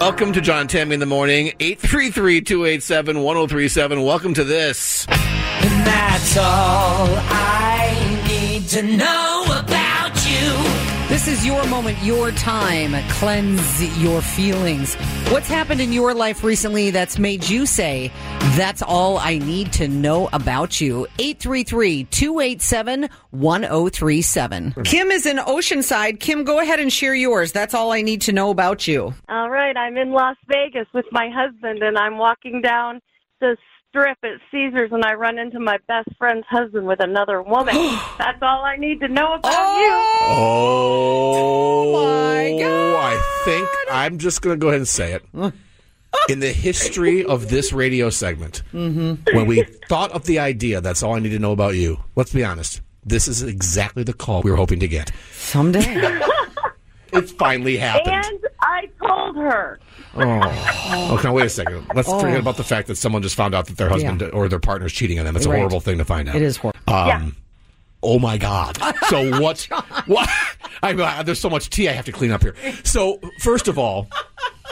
Welcome to John Tammy in the Morning, 833-287-1037. Welcome to this. And that's all I need to know about you. This is your moment, your time. Cleanse your feelings. What's happened in your life recently that's made you say, that's all I need to know about you? 833-287-1037. Kim is in Oceanside. Kim, go ahead and share yours. That's all I need to know about you. All right. I'm in Las Vegas with my husband, and I'm walking down the strip at Caesars, and I run into my best friend's husband with another woman. That's all I need to know about you. Oh, my God. I think I'm just going to go ahead and say it. In the history of this radio segment, when we thought of the idea, that's all I need to know about you, let's be honest, this is exactly the call we were hoping to get. Someday. It's finally happened. And I told her. Oh, okay, wait a second. Let's forget about the fact that someone just found out that their husband or their partner's cheating on them. It's a horrible thing to find out. It is horrible. Oh, my God. So what? There's so much tea I have to clean up here. So, first of all,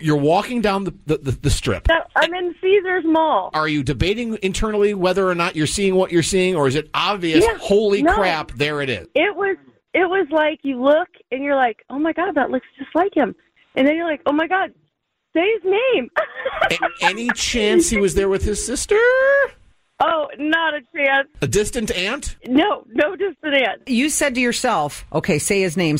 you're walking down the strip. I'm in Caesars Mall. Are you debating internally whether or not you're seeing what you're seeing, or is it obvious, crap, there it is? It was like you look, and you're like, oh, my God, that looks just like him. And then you're like, oh, my God, say his name. Any chance he was there with his sister? Oh, not a chance. A distant aunt? No distant aunt. You said to yourself, okay, say his name,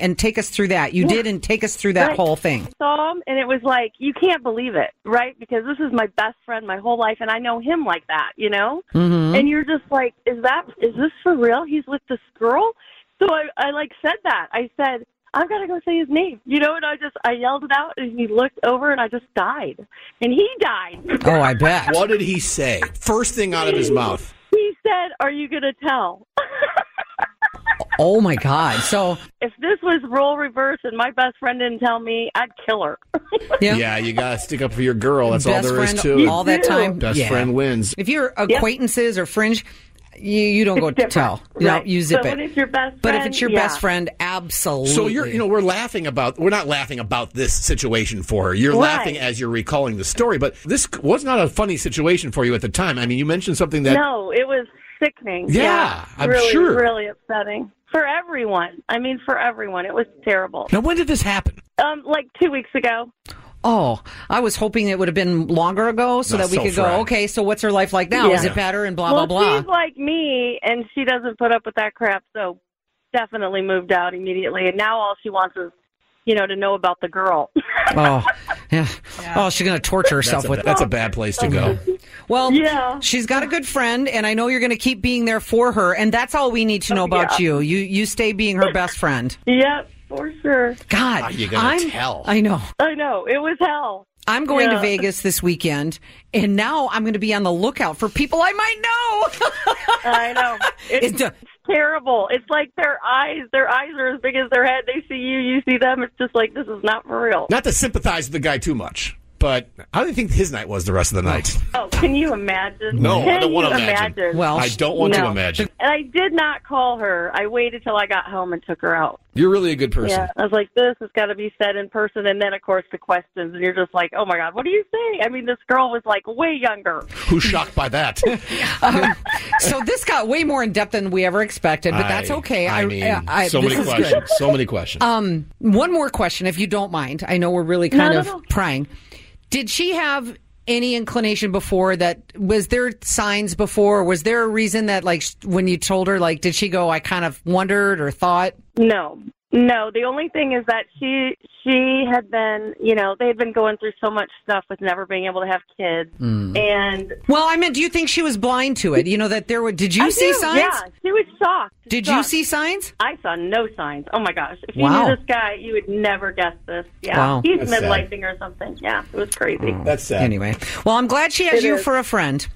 and take us through that. You didn't take us through that whole thing. I saw him, and it was like, you can't believe it, right? Because this is my best friend my whole life, and I know him like that, you know? Mm-hmm. And you're just like, is this for real? He's with this girl? So I like, said that. I said, I've got to go say his name, you know, and I yelled it out, and he looked over, and I just died. And he died. Oh, I bet. What did he say? First thing out of his mouth. He said, are you going to tell? Oh, my God. So if this was role reverse and my best friend didn't tell me, I'd kill her. Yeah, you got to stick up for your girl. That's best all there is to it. All that time. Best friend wins. If you're acquaintances or fringe, You don't go to tell. Right. No, you zip it. It's your best friend, but if it's your best friend, absolutely. So we're not laughing about this situation for her. You're laughing as you're recalling the story, but this was not a funny situation for you at the time. I mean, you mentioned something that it was sickening. Yeah, I'm really, sure. Really upsetting for everyone. I mean, for everyone, it was terrible. Now, when did this happen? Like 2 weeks ago. Oh, I was hoping it would have been longer ago so that we could go, okay, so what's her life like now? Yeah. Is it better and blah, blah, blah? She's like me, and she doesn't put up with that crap, so definitely moved out immediately. And now all she wants is, to know about the girl. Oh, yeah. Oh, she's going to torture herself with that. That's a bad place to go. Well, she's got a good friend, and I know you're going to keep being there for her, and that's all we need to know about you. You stay being her best friend. Yep. For sure. God, you're going to hell. I know. It was hell. I'm going to Vegas this weekend, and now I'm going to be on the lookout for people I might know. I know. It's terrible. It's like their eyes are as big as their head. They see you see them. It's just like, this is not for real. Not to sympathize with the guy too much, but how do you think his night was the rest of the night? Oh, can you imagine? No, I don't want to imagine. Well, I don't want to imagine. And I did not call her. I waited till I got home and took her out. You're really a good person. Yeah, I was like, this has got to be said in person. And then, of course, the questions. And you're just like, oh, my God, what do you say? I mean, this girl was, like, way younger. Who's shocked by that? So this got way more in-depth than we ever expected, but that's okay. So many questions. One more question, if you don't mind. I know we're really kind of prying. Did she have any inclination before that? Was there signs before? Was there a reason that, like, when you told her, like, did she go, I kind of wondered or thought? No. The only thing is that she had been, you know, they had been going through so much stuff with never being able to have kids. Mm. And well, I mean, do you think she was blind to it? You know, that there were, did you see signs? Yeah, she was shocked. Did you see signs? I saw no signs. Oh my gosh. If you knew this guy, you would never guess this. Yeah. Wow. He's midlifing or something. Yeah. It was crazy. Oh. That's sad. Anyway. Well, I'm glad she has you for a friend.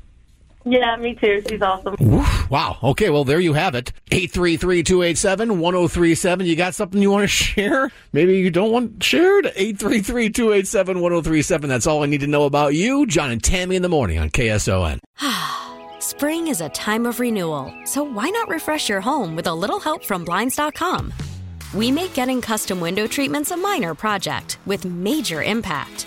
Yeah, me too. She's awesome. Oof, wow. Okay, well, there you have it. 833-287-1037. You got something you want to share? Maybe you don't want shared? 833-287-1037. That's all I need to know about you. John and Tammy in the Morning on KSON. Spring is a time of renewal, so why not refresh your home with a little help from Blinds.com? We make getting custom window treatments a minor project with major impact.